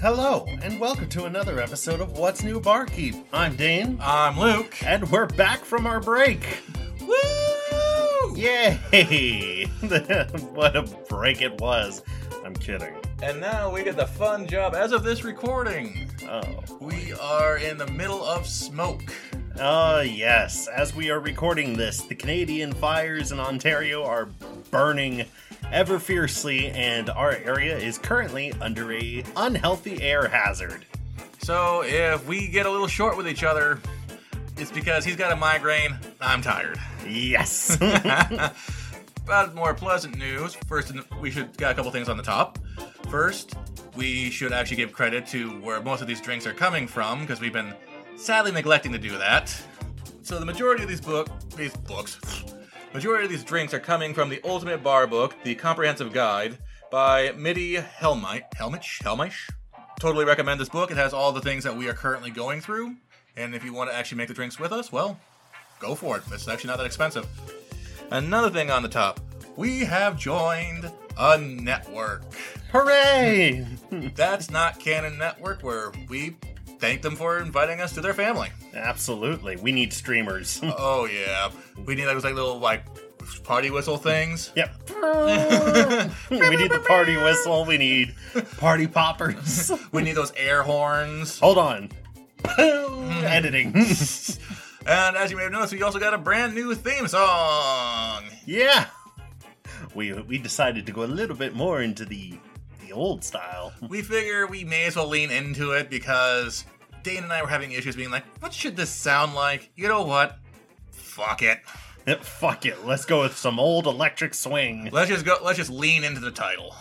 Hello, and welcome to another episode of What's New Barkeep. I'm Dane. I'm Luke. And we're back from our break. Woo! Yay! What a break it was. I'm kidding. And now we get the fun job, as of this recording. Oh. We are in the middle of smoke. Oh, yes. As we are recording this, the Canadian fires in Ontario are burning ever fiercely, and our area is currently under an unhealthy air hazard. So if we get a little short with each other, it's because he's got a migraine, I'm tired. Yes. But more pleasant news. First, we should got a couple things on the top. First, we should actually give credit to where most of these drinks are coming from, because we've been sadly neglecting to do that. So the majority of these drinks are coming from the Ultimate Bar Book, the Comprehensive Guide, by Mittie Hellmich. Totally recommend this book. It has all the things that we are currently going through. And if you want to actually make the drinks with us, well, go for it. It's actually not that expensive. Another thing on the top. We have joined a network. Hooray! That's Not Canon Network, where we thank them for inviting us to their family. Absolutely. We need streamers. Oh, yeah. We need those little party whistle things. Yep. We need the party whistle. We need party poppers. We need those air horns. Hold on. Editing. And as you may have noticed, we also got a brand new theme song. Yeah. We decided to go a little bit more into the old style. We figure we may as well lean into it because Dane and I were having issues being like, what should this sound like? You know what? Fuck it. Fuck it. Let's go with some old electric swing. Let's just lean into the title.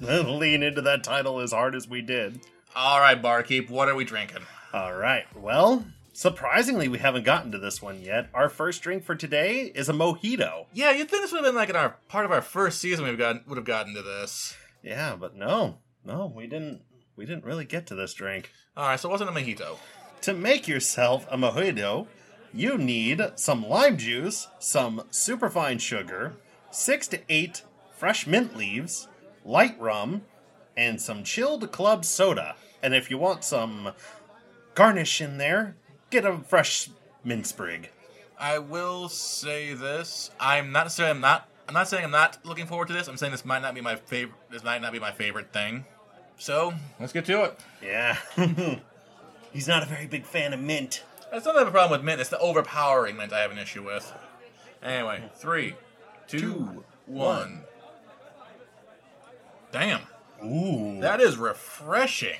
Lean into that title as hard as we did. All right, Barkeep, what are we drinking? All right. Well, surprisingly, we haven't gotten to this one yet. Our first drink for today is a mojito. Yeah, you'd think this would have been in our part of our first season would have gotten to this. Yeah, but no, we didn't really get to this drink. All right, so it wasn't a mojito. To make yourself a mojito, you need some lime juice, some superfine sugar, 6 to 8 fresh mint leaves, light rum, and some chilled club soda. And if you want some garnish in there, get a fresh mint sprig. I will say this: I'm not looking forward to this. I'm saying this might not be my favorite. This might not be my favorite thing. So let's get to it. Yeah. He's not a very big fan of mint. I still have a problem with mint. It's the overpowering mint I have an issue with. Anyway, 3, 2, 1. Damn. Ooh. That is refreshing.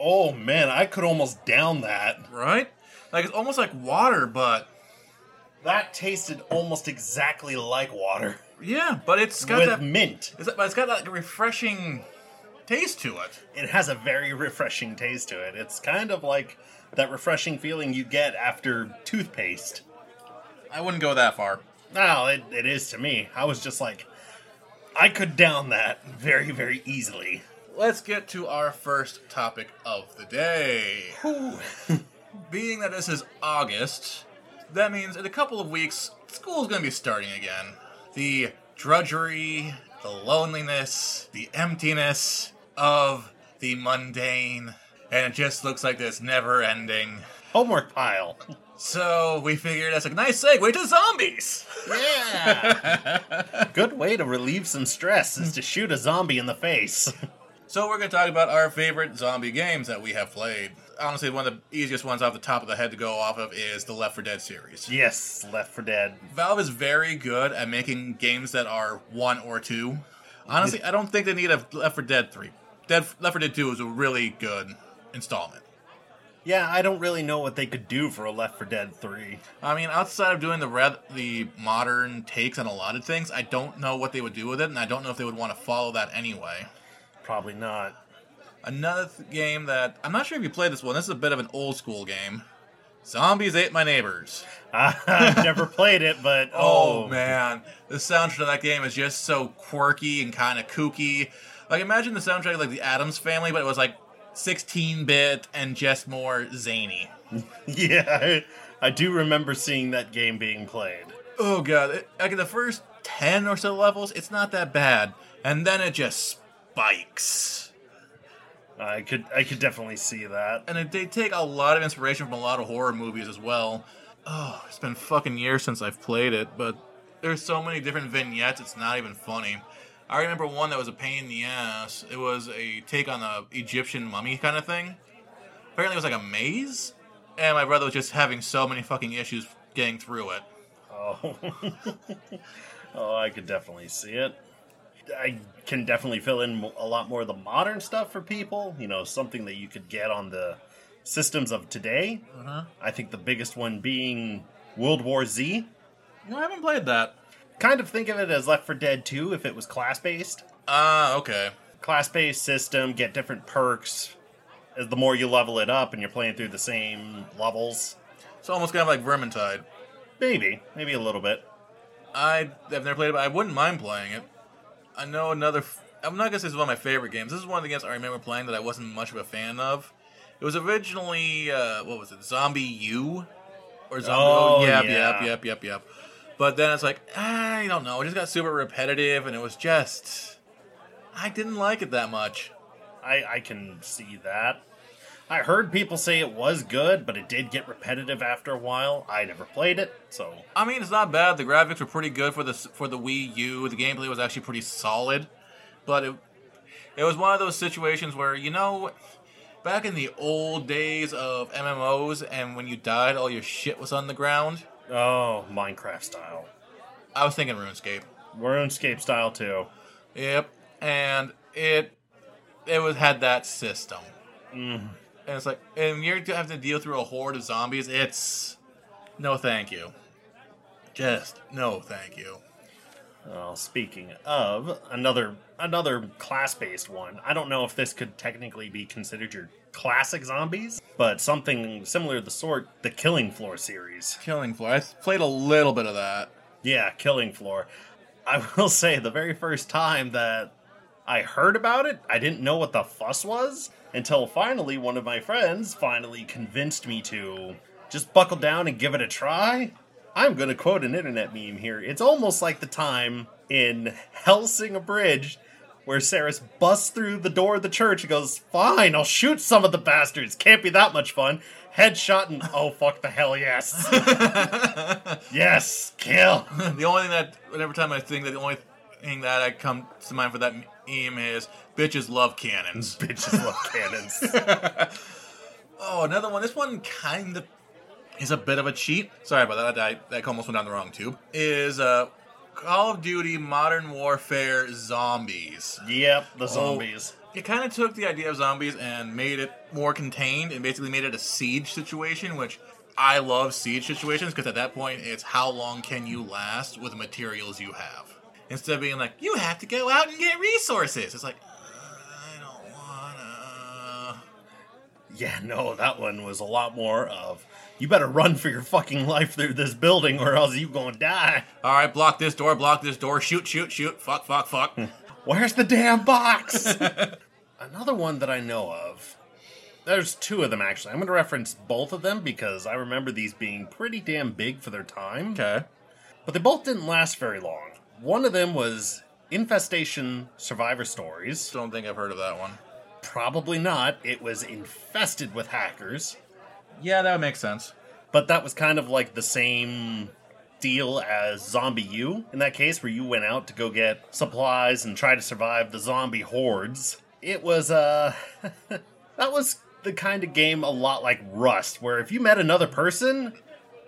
Oh man, I could almost down that. Right? It's almost like water, but that tasted almost exactly like water. Yeah, but it's got mint. But it's got that refreshing taste to it. It has a very refreshing taste to it. It's kind of like that refreshing feeling you get after toothpaste. I wouldn't go that far. No, it is to me. I was just like, I could down that very, very easily. Let's get to our first topic of the day. Being that this is August, that means in a couple of weeks, school's going to be starting again. The drudgery, the loneliness, the emptiness of the mundane. And it just looks like this never-ending homework pile. So we figured that's a nice segue to zombies! Yeah! Good way to relieve some stress is to shoot a zombie in the face. So we're going to talk about our favorite zombie games that we have played. Honestly, one of the easiest ones off the top of the head to go off of is the Left 4 Dead series. Yes, Left 4 Dead. Valve is very good at making games that are 1 or 2. Honestly, I don't think they need a Left 4 Dead 3. Left 4 Dead 2 is really good. installment. Yeah, I don't really know what they could do for a Left 4 Dead 3. I mean, outside of doing the modern takes on a lot of things, I don't know what they would do with it, and I don't know if they would want to follow that anyway. Probably not. Another game that... I'm not sure if you played this one. This is a bit of an old-school game. Zombies Ate My Neighbors. I've never played it, but... Oh, man. The soundtrack of that game is just so quirky and kind of kooky. Like, imagine the soundtrack of, like, the Addams Family, but it was, like, 16-bit and just more zany. Yeah, I do remember seeing that game being played. Oh, God. Like, the first 10 or so levels, it's not that bad. And then it just spikes. I could definitely see that. And they take a lot of inspiration from a lot of horror movies as well. Oh, it's been fucking years since I've played it, but there's so many different vignettes, it's not even funny. I remember one that was a pain in the ass. It was a take on the Egyptian mummy kind of thing. Apparently it was like a maze, and my brother was just having so many fucking issues getting through it. Oh, oh, I could definitely see it. I can definitely fill in a lot more of the modern stuff for people. You know, something that you could get on the systems of today. Uh-huh. I think the biggest one being World War Z. No, I haven't played that. Kind of think of it as Left 4 Dead 2 if it was class-based. Ah, okay. Class-based system, get different perks. The more you level it up and you're playing through the same levels. It's almost kind of like Vermintide. Maybe. Maybe a little bit. I've never played it, but I wouldn't mind playing it. I know another... I'm not going to say this is one of my favorite games. This is one of the games I remember playing that I wasn't much of a fan of. It was originally... what was it? Zombie U? Or Zombie... Yep. But then it's like, I don't know. It just got super repetitive, and it was just... I didn't like it that much. I can see that. I heard people say it was good, but it did get repetitive after a while. I never played it, so... I mean, it's not bad. The graphics were pretty good for the Wii U. The gameplay was actually pretty solid. But it was one of those situations where, you know, back in the old days of MMOs, and when you died, all your shit was on the ground. Oh, Minecraft style. I was thinking RuneScape. RuneScape style, too. Yep. And it had that system. Mm-hmm. And it's like, and you're gonna have to deal through a horde of zombies. It's no, thank you. Just no, thank you. Well, speaking of another class-based one, I don't know if this could technically be considered your classic zombies, but something similar to the sort, the Killing Floor series. Killing Floor. I played a little bit of that. Yeah, Killing Floor. I will say, the very first time that I heard about it, I didn't know what the fuss was. Until finally, one of my friends finally convinced me to just buckle down and give it a try. I'm going to quote an internet meme here. It's almost like the time in Hellsing Bridge where Saris busts through the door of the church and goes, "Fine, I'll shoot some of the bastards. Can't be that much fun." Headshot and, oh, fuck the hell, yes. Yes, kill. The only thing that I come to mind for that meme is bitches love cannons. Bitches love cannons. Oh, another one. This one kind of is a bit of a cheat. Sorry about that. I almost went down the wrong tube. Is Call of Duty Modern Warfare Zombies. Yep, the zombies. It kind of took the idea of zombies and made it more contained and basically made it a siege situation, which I love siege situations because at that point it's how long can you last with the materials you have. Instead of being like, you have to go out and get resources. It's like, I don't wanna. Yeah, no, that one was a lot more of, you better run for your fucking life through this building or else you gonna die. All right, block this door, shoot, fuck. Where's the damn box? Another one that I know of. There's two of them, actually. I'm gonna reference both of them because I remember these being pretty damn big for their time. Okay. But they both didn't last very long. One of them was Infestation Survivor Stories. Don't think I've heard of that one. Probably not. It was infested with hackers. Yeah, that would make sense. But that was kind of like the same deal as Zombie U, in that case, where you went out to go get supplies and try to survive the zombie hordes. It was, that was the kind of game a lot like Rust, where if you met another person,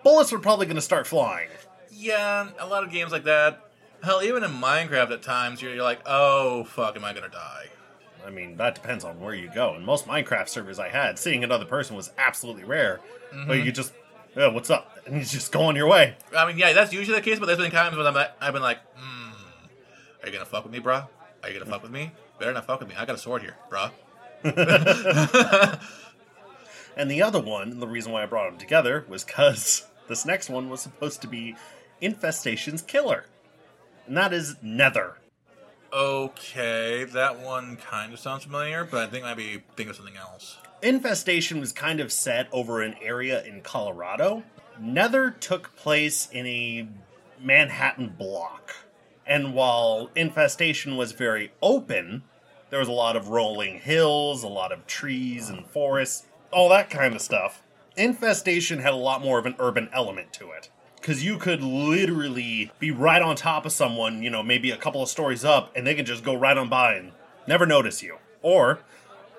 bullets were probably going to start flying. Yeah, a lot of games like that. Hell, even in Minecraft at times, you're like, oh, fuck, am I gonna die? I mean, that depends on where you go. And most Minecraft servers I had, seeing another person was absolutely rare. Mm-hmm. But you could just, yeah, what's up? And you just go on your way. I mean, yeah, that's usually the case, but there's been times when I've been like, are you going to fuck with me, bruh? Are you going to fuck with me? Better not fuck with me. I got a sword here, bruh. And the other one, the reason why I brought them together was because this next one was supposed to be Infestation's Killer. And that is Nether. Okay, that one kind of sounds familiar, but I think I might be thinking of something else. Infestation was kind of set over an area in Colorado. Nether took place in a Manhattan block. And while Infestation was very open, there was a lot of rolling hills, a lot of trees and forests, all that kind of stuff. Infestation had a lot more of an urban element to it. Because you could literally be right on top of someone, you know, maybe a couple of stories up, and they can just go right on by and never notice you. Or,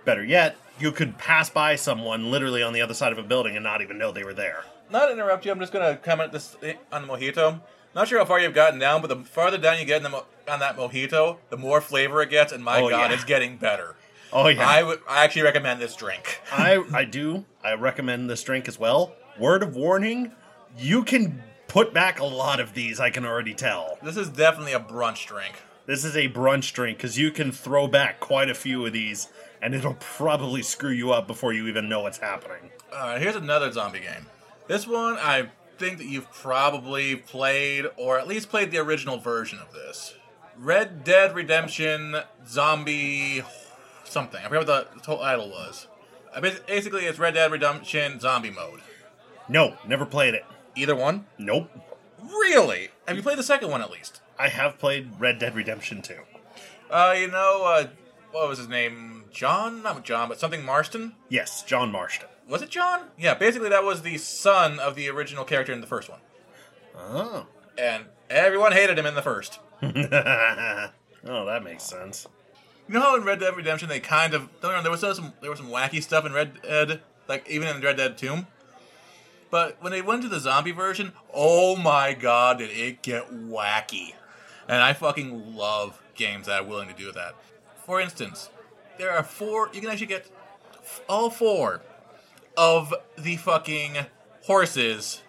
better yet, you could pass by someone literally on the other side of a building and not even know they were there. Not to interrupt you, I'm just going to comment this on the mojito. Not sure how far you've gotten down, but the farther down you get in the on that mojito, the more flavor it gets, and my God, it's getting better. Oh, yeah. I actually recommend this drink. I do. I recommend this drink as well. Word of warning, you can put back a lot of these, I can already tell. This is definitely a brunch drink. This is a brunch drink, because you can throw back quite a few of these, and it'll probably screw you up before you even know what's happening. Here's another zombie game. This one, I think that you've probably played, or at least played the original version of this. Red Dead Redemption Zombie something. I forgot what the title was. Basically, it's Red Dead Redemption Zombie Mode. No, never played it. Either one? Nope. Really? Have you played the second one, at least? I have played Red Dead Redemption 2. What was his name? John? Not John, but something Marston? Yes, John Marston. Was it John? Yeah, basically that was the son of the original character in the first one. Oh. And everyone hated him in the first. Oh, that makes sense. You know how in Red Dead Redemption they kind of... Don't remember, there was some wacky stuff in Red Dead, like even in Red Dead 2? But when they went to the zombie version, oh my God, did it get wacky. And I fucking love games that are willing to do that. For instance, there are four... You can actually get all four of the fucking horses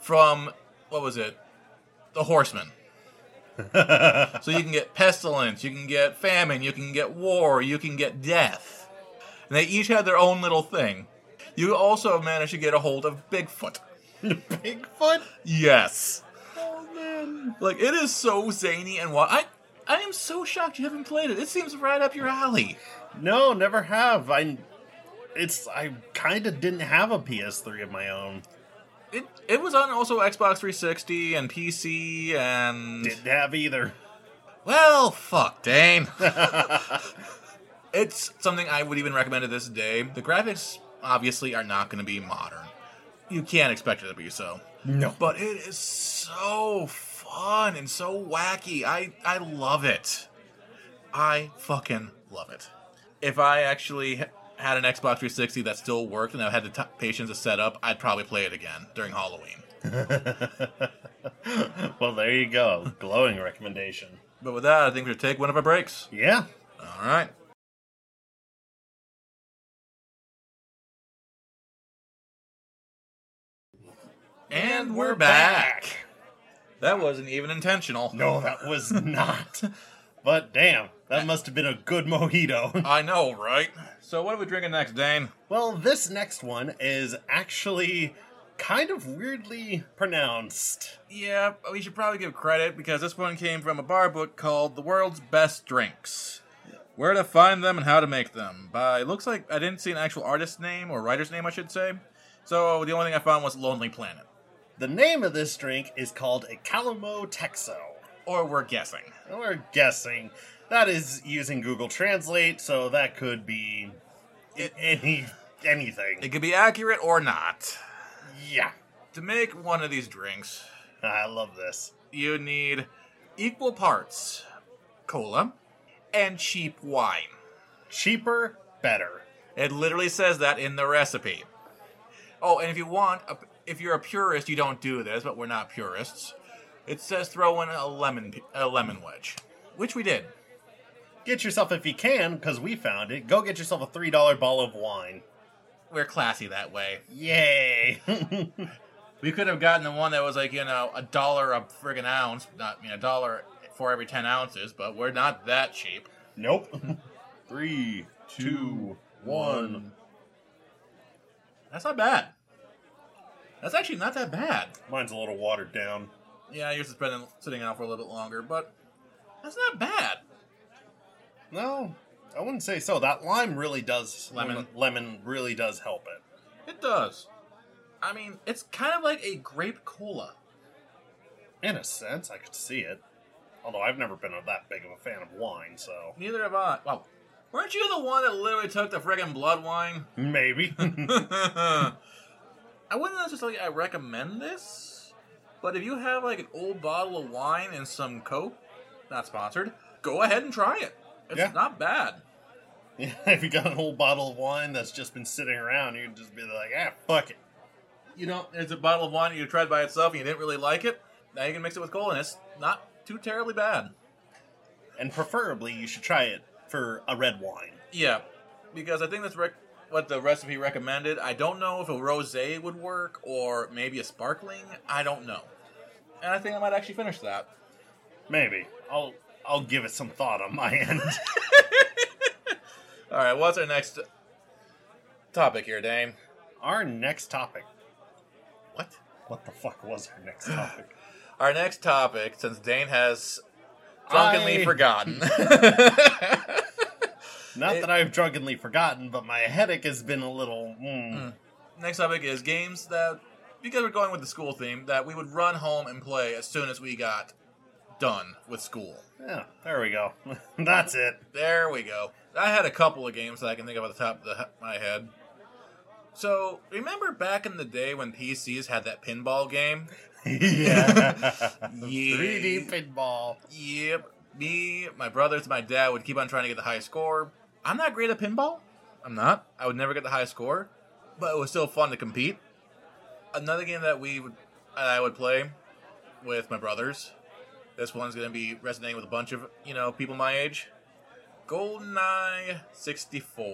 from... What was it? The Horsemen. So you can get pestilence, you can get famine, you can get war, you can get death. And they each had their own little thing. You also managed to get a hold of Bigfoot. Bigfoot? Yes. Oh, man. Like, it is so zany and wild. I am so shocked you haven't played it. It seems right up your alley. No, never have. I kind of didn't have a PS3 of my own. It was on also Xbox 360 and PC and... Didn't have either. Well, fuck, Dane. It's something I would even recommend to this day. The graphics... obviously are not going to be modern. You can't expect it to be so. No. But it is so fun and so wacky. I love it. I fucking love it. If I actually had an Xbox 360 that still worked and I had the patience to set up, I'd probably play it again during Halloween. Well, there you go. Glowing recommendation. But with that, I think we should take one of our breaks. Yeah. All right. And we're back. That wasn't even intentional. No, that was not. But damn, that must have been a good mojito. I know, right? So what are we drinking next, Dane? Well, this next one is actually kind of weirdly pronounced. Yeah, we should probably give credit because this one came from a bar book called The World's Best Drinks. Where to find them and how to make them. By, it looks like I didn't see an actual artist's name or writer's name, I should say. So the only thing I found was Lonely Planet. The name of this drink is called a Calamo Texo. Or we're guessing. We're guessing. That is using Google Translate, so that could be anything. It could be accurate or not. Yeah. To make one of these drinks... I love this. You need equal parts cola and cheap wine. Cheaper, better. It literally says that in the recipe. Oh, and if you want... If you're a purist, you don't do this, but we're not purists. It says throw in a lemon wedge, which we did. Get yourself, if you can, because we found it, go get yourself a $3 bottle of wine. We're classy that way. Yay! We could have gotten the one that was like, you know, $1 a friggin' ounce. Not, I mean, $1 for every 10 ounces, but we're not that cheap. Nope. 3, 2, 1. That's not bad. That's actually not that bad. Mine's a little watered down. Yeah, yours has been sitting out for a little bit longer, but that's not bad. No, I wouldn't say so. That lime really does... Lemon really does help it. It does. I mean, it's kind of like a grape cola. In a sense, I could see it. Although I've never been that big of a fan of wine, so... Neither have I. Well, weren't you the one that literally took the friggin' blood wine? Maybe. I wouldn't necessarily I recommend this, but if you have like an old bottle of wine and some Coke, not sponsored, go ahead and try it. It's not bad. Yeah, if you got an old bottle of wine that's just been sitting around, you'd just be like, ah, fuck it. You know, there's a bottle of wine you tried by itself and you didn't really like it. Now you can mix it with cola and it's not too terribly bad. And preferably, you should try it for a red wine. Yeah, because I think that's what the recipe recommended. I don't know if a rosé would work or maybe a sparkling. I don't know. And I think I might actually finish that. Maybe. I'll give it some thought on my end. All right, what's our next topic here, Dame? Our next topic. What? What the fuck was our next topic? Our next topic, since Dane has drunkenly forgotten. Not that I've drunkenly forgotten, but my headache has been a little... Next topic is games that, because we're going with the school theme, that we would run home and play as soon as we got done with school. Yeah, there we go. That's it. There we go. I had a couple of games that I can think of at the top of my head. So, remember back in the day when PCs had that pinball game? Yeah. 3D pinball. Yep. Me, my brothers, my dad would keep on trying to get the high score. I'm not great at pinball. I'm not. I would never get the high score. But it was still fun to compete. Another game that I would play with my brothers. This one's going to be resonating with a bunch of, you know, people my age. GoldenEye 64.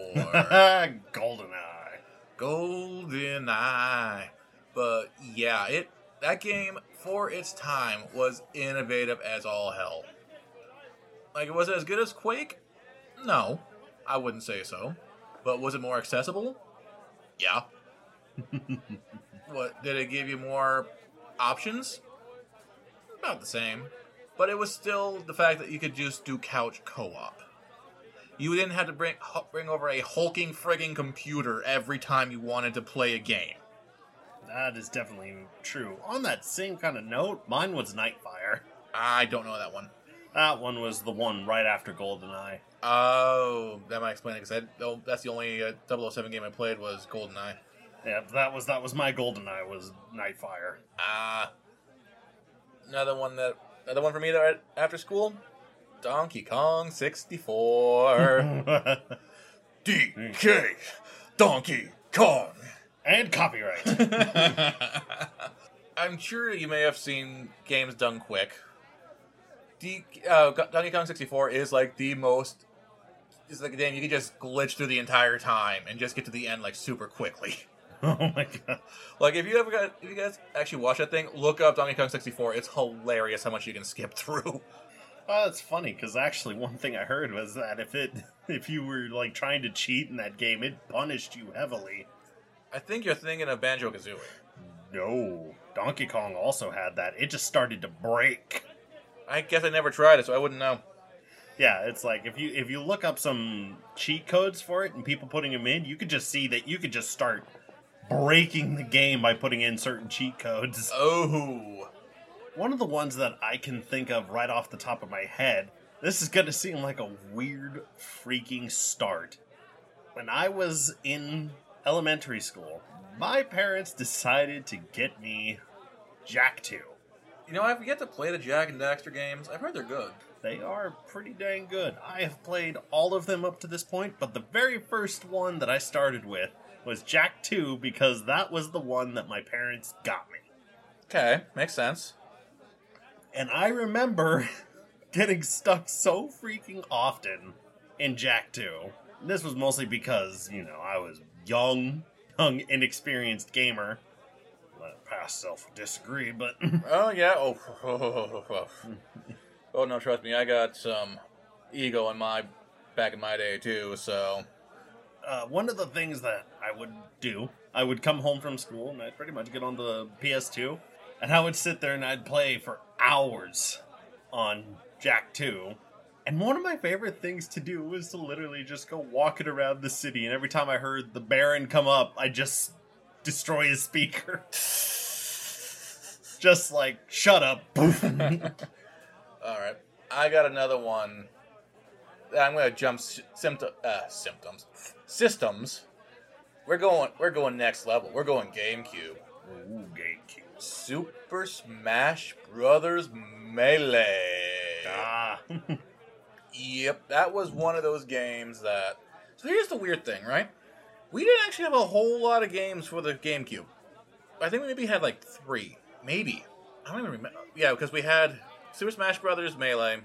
GoldenEye. But yeah, that game, for its time, was innovative as all hell. Like, was it as good as Quake? No, I wouldn't say so. But was it more accessible? Yeah. What, did it give you more options? About the same. But it was still the fact that you could just do couch co-op. You didn't have to bring over a hulking frigging computer every time you wanted to play a game. That is definitely true. On that same kind of note, mine was Nightfire. I don't know that one. That one was the one right after GoldenEye. Oh, that might explain it, because that's the only 007 game I played was GoldenEye. Yeah, that was my GoldenEye, was Nightfire. Another one for me that after school? Donkey Kong 64. DK, Donkey Kong. And copyright. I'm sure you may have seen games done quick. Donkey Kong 64 is like the most... It's like a game you can just glitch through the entire time and just get to the end like super quickly. Oh my god. Like if you guys actually watch that thing, look up Donkey Kong 64. It's hilarious how much you can skip through. Oh, it's funny, because actually one thing I heard was that if you were like trying to cheat in that game, it punished you heavily. I think you're thinking of Banjo-Kazooie. No. Donkey Kong also had that. It just started to break. I guess I never tried it, so I wouldn't know. Yeah, it's like, if you look up some cheat codes for it and people putting them in, you could just see that you could just start breaking the game by putting in certain cheat codes. Oh. One of the ones that I can think of right off the top of my head, this is going to seem like a weird freaking start. When I was in elementary school, my parents decided to get me Jack 2. You know, I've yet to play the Jack and Daxter games. I've heard they're good. They are pretty dang good. I have played all of them up to this point, but the very first one that I started with was Jack 2, because that was the one that my parents got me. Okay, makes sense. And I remember getting stuck so freaking often and Jack 2. This was mostly because, you know, I was young, inexperienced gamer. Let past self disagree, but... oh, yeah. Oh, no, trust me. I got some ego in my back in my day, too, so... one of the things that I would do, I would come home from school, and I'd pretty much get on the PS2, and I would sit there and I'd play for hours on Jack 2. And one of my favorite things to do was to literally just go walking around the city, and every time I heard the Baron come up, I just destroy his speaker. Just like, shut up. Alright, I got another one. I'm going to jump systems. We're going next level. We're going GameCube. Ooh, GameCube. Super Smash Bros. Melee. Ah. Yep, that was one of those games that... So here's the weird thing, right? We didn't actually have a whole lot of games for the GameCube. I think we maybe had like 3. Maybe. I don't even remember. Yeah, because we had Super Smash Bros. Melee,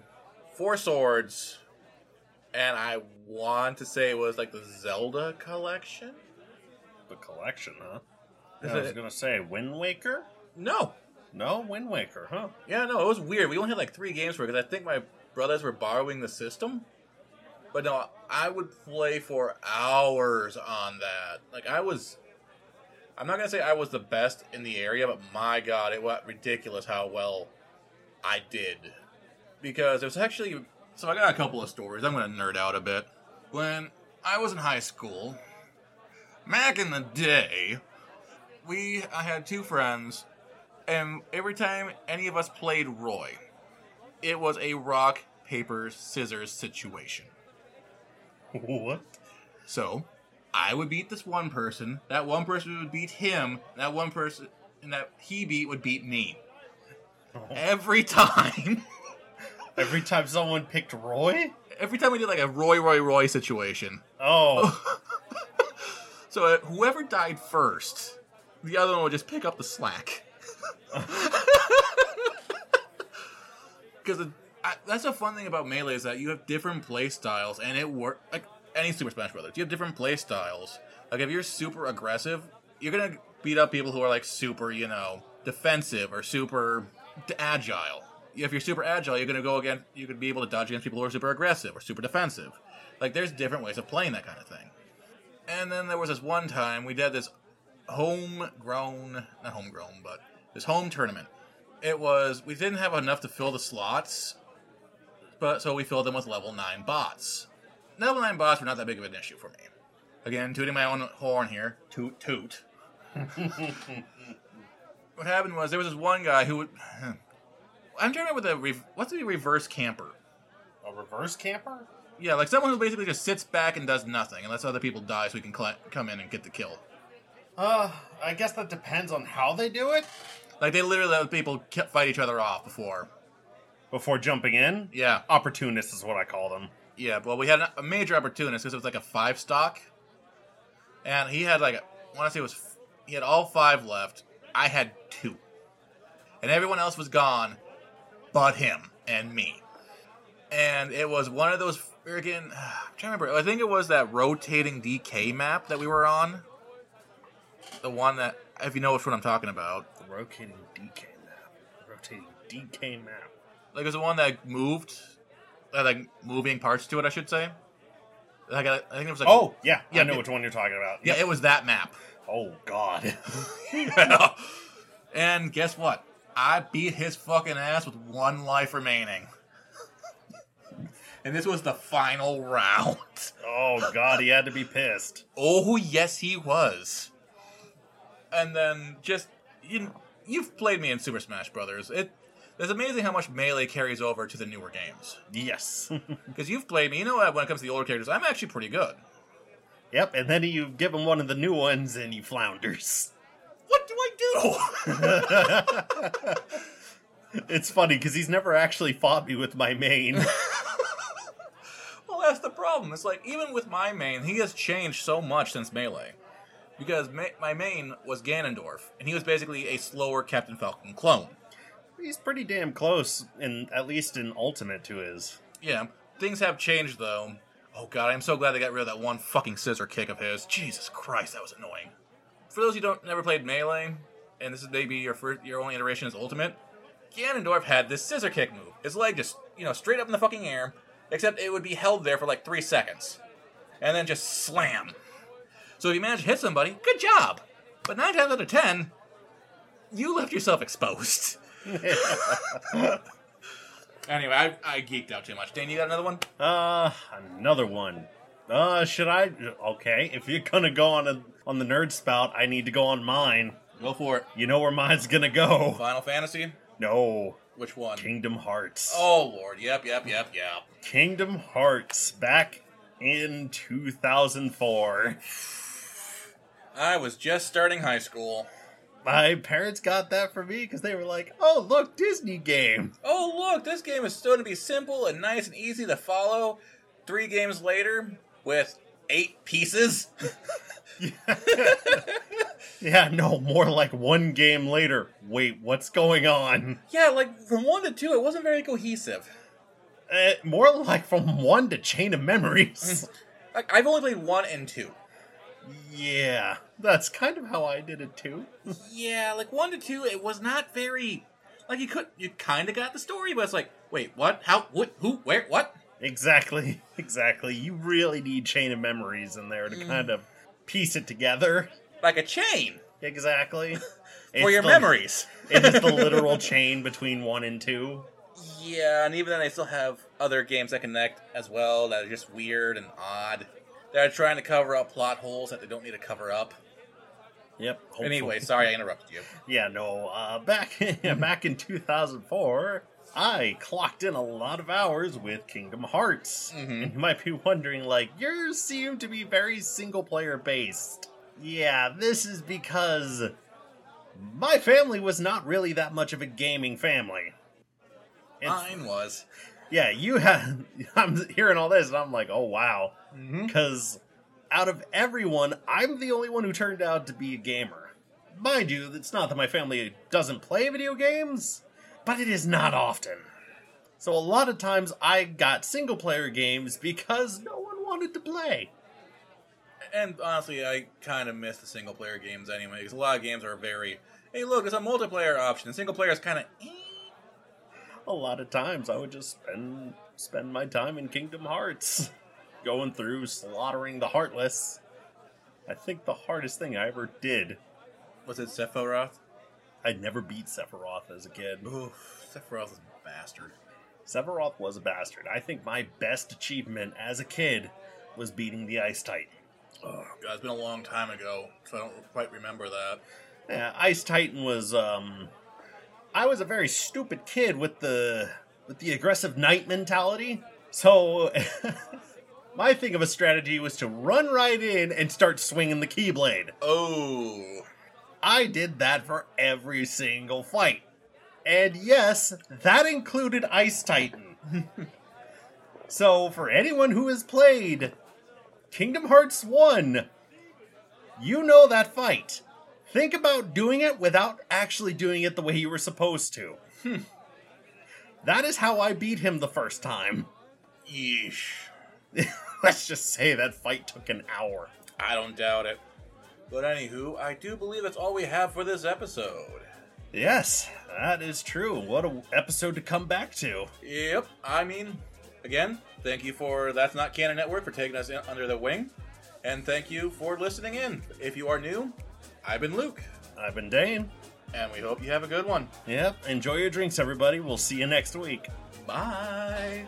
4 Swords, and I want to say it was like the Zelda collection? The collection, huh? I was going to say Wind Waker? No, Wind Waker, huh? Yeah, no, it was weird. We only had like 3 games for it, because I think my brothers were borrowing the system. But no, I would play for hours on that. Like, I'm not going to say I was the best in the area, but my God, it was ridiculous how well I did. Because it was actually... So I got a couple of stories. I'm going to nerd out a bit. When I was in high school, back in the day, I had 2 friends, and every time any of us played Roy, it was a rock, paper, scissors situation. What? So, I would beat this one person, that one person would beat him, that one person that he beat would beat me. Oh. Every time. Every time someone picked Roy? Every time we did like a Roy situation. Oh. So whoever died first, the other one would just pick up the slack. Because that's the fun thing about Melee is that you have different play styles, and it works. Like any Super Smash Brothers, you have different play styles. Like if you're super aggressive, you're gonna beat up people who are like super, you know, defensive or super agile. If you're super agile, you're gonna go against. You could be able to dodge against people who are super aggressive or super defensive. Like there's different ways of playing that kind of thing. And then there was this one time we did this this home tournament. It was, we didn't have enough to fill the slots, but so we filled them with level 9 bots. Level 9 bots were not that big of an issue for me. Again, tooting my own horn here. Toot. What happened was, there was this one guy who would... I'm trying to remember what's a reverse camper? A reverse camper? Yeah, like someone who basically just sits back and does nothing, and lets other people die so we can come in and get the kill. I guess that depends on how they do it. Like, they literally let people fight each other off before. Before jumping in? Yeah. Opportunists is what I call them. Yeah, well, we had a major opportunist because it was like a 5 stock. And he had like, he had all 5 left. I had 2. And everyone else was gone but him and me. And it was one of those friggin', I'm trying to remember, I think it was that rotating DK map that we were on. The one that, if you know which one I'm talking about. Rotating DK map. Like, it was the one that moved, like, moving parts to it, I should say. Like, I think it was like... Oh, yeah. Yeah, I know which one you're talking about. Yeah, it was that map. Oh, God. Yeah. And guess what? I beat his fucking ass with 1 life remaining. And this was the final round. Oh, God, he had to be pissed. Oh, yes, he was. And then just... You've played me in Super Smash Brothers. It's amazing how much Melee carries over to the newer games. Yes. Because you've played me. You know what? When it comes to the older characters, I'm actually pretty good. Yep, and then you give him one of the new ones and he flounders. What do I do? It's funny, because he's never actually fought me with my main. Well, that's the problem. It's like, even with my main, he has changed so much since Melee. Because my main was Ganondorf, and he was basically a slower Captain Falcon clone. He's pretty damn close, at least in Ultimate, to his. Yeah. Things have changed, though. Oh god, I'm so glad they got rid of that one fucking scissor kick of his. Jesus Christ, that was annoying. For those who don't never played Melee, and this is maybe your only iteration as Ultimate, Ganondorf had this scissor kick move. His leg just, straight up in the fucking air, except it would be held there for like 3 seconds. And then just slam. So if you manage to hit somebody, good job! But 9 times out of 10, you left yourself exposed. Anyway, I geeked out too much. Dane, you got another one? Another one. Should I? Okay, if you're gonna go on the nerd spout, I need to go on mine. Go for it. You know where mine's gonna go. Final Fantasy? No. Which one? Kingdom Hearts. Oh, Lord. Yep. Kingdom Hearts, back in 2004. I was just starting high school. My parents got that for me because they were like, oh, look, Disney game. Oh, look, this game is still to be simple and nice and easy to follow. 3 games later with 8 pieces. Yeah, no, more like 1 game later. Wait, what's going on? Yeah, like from 1 to 2, it wasn't very cohesive. More like from 1 to Chain of Memories. Like, I've only played 1 and 2. Yeah, that's kind of how I did it too. Yeah, like 1 to 2, it was not very. Like you kind of got the story, but it's like, wait, what? How? What? Who? Where? What? Exactly. You really need Chain of Memories in there to kind of piece it together, like a chain. Exactly. For your memories. It is the literal chain between 1 and 2. Yeah, and even then, I still have other games that connect as well that are just weird and odd. They're trying to cover up plot holes that they don't need to cover up. Yep. Hopefully. Anyway, sorry I interrupted you. Yeah, no. Back in 2004, I clocked in a lot of hours with Kingdom Hearts. Mm-hmm. And you might be wondering, like, yours seem to be very single-player based. Yeah, this is because my family was not really that much of a gaming family. Mine was. Yeah, you had. I'm hearing all this, and I'm like, oh, wow. Because out of everyone, I'm the only one who turned out to be a gamer. Mind you, it's not that my family doesn't play video games, but it is not often. So a lot of times I got single-player games because no one wanted to play. And honestly, I kind of miss the single-player games anyway, because a lot of games are very, hey, look, it's a multiplayer option. Single-player is kind of A lot of times I would just spend my time in Kingdom Hearts, going through, slaughtering the Heartless. I think the hardest thing I ever did... Was it Sephiroth? I never beat Sephiroth as a kid. Oof, Sephiroth is a bastard. Sephiroth was a bastard. I think my best achievement as a kid was beating the Ice Titan. Oh, God, it's been a long time ago, so I don't quite remember that. Yeah, Ice Titan was, I was a very stupid kid with the aggressive knight mentality. So my thing of a strategy was to run right in and start swinging the keyblade. Oh. I did that for every single fight. And yes, that included Ice Titan. So for anyone who has played Kingdom Hearts 1, you know that fight. Think about doing it without actually doing it the way you were supposed to. That is how I beat him the first time. Yeesh. Let's just say that fight took an hour. I don't doubt it. But anywho, I do believe that's all we have for this episode. Yes, that is true. What an episode to come back to. Yep. I mean, again, thank you for That's Not Canon Network for taking us in under their wing. And thank you for listening in. If you are new... I've been Luke. I've been Dane. And we hope you have a good one. Yep. Enjoy your drinks, everybody. We'll see you next week. Bye.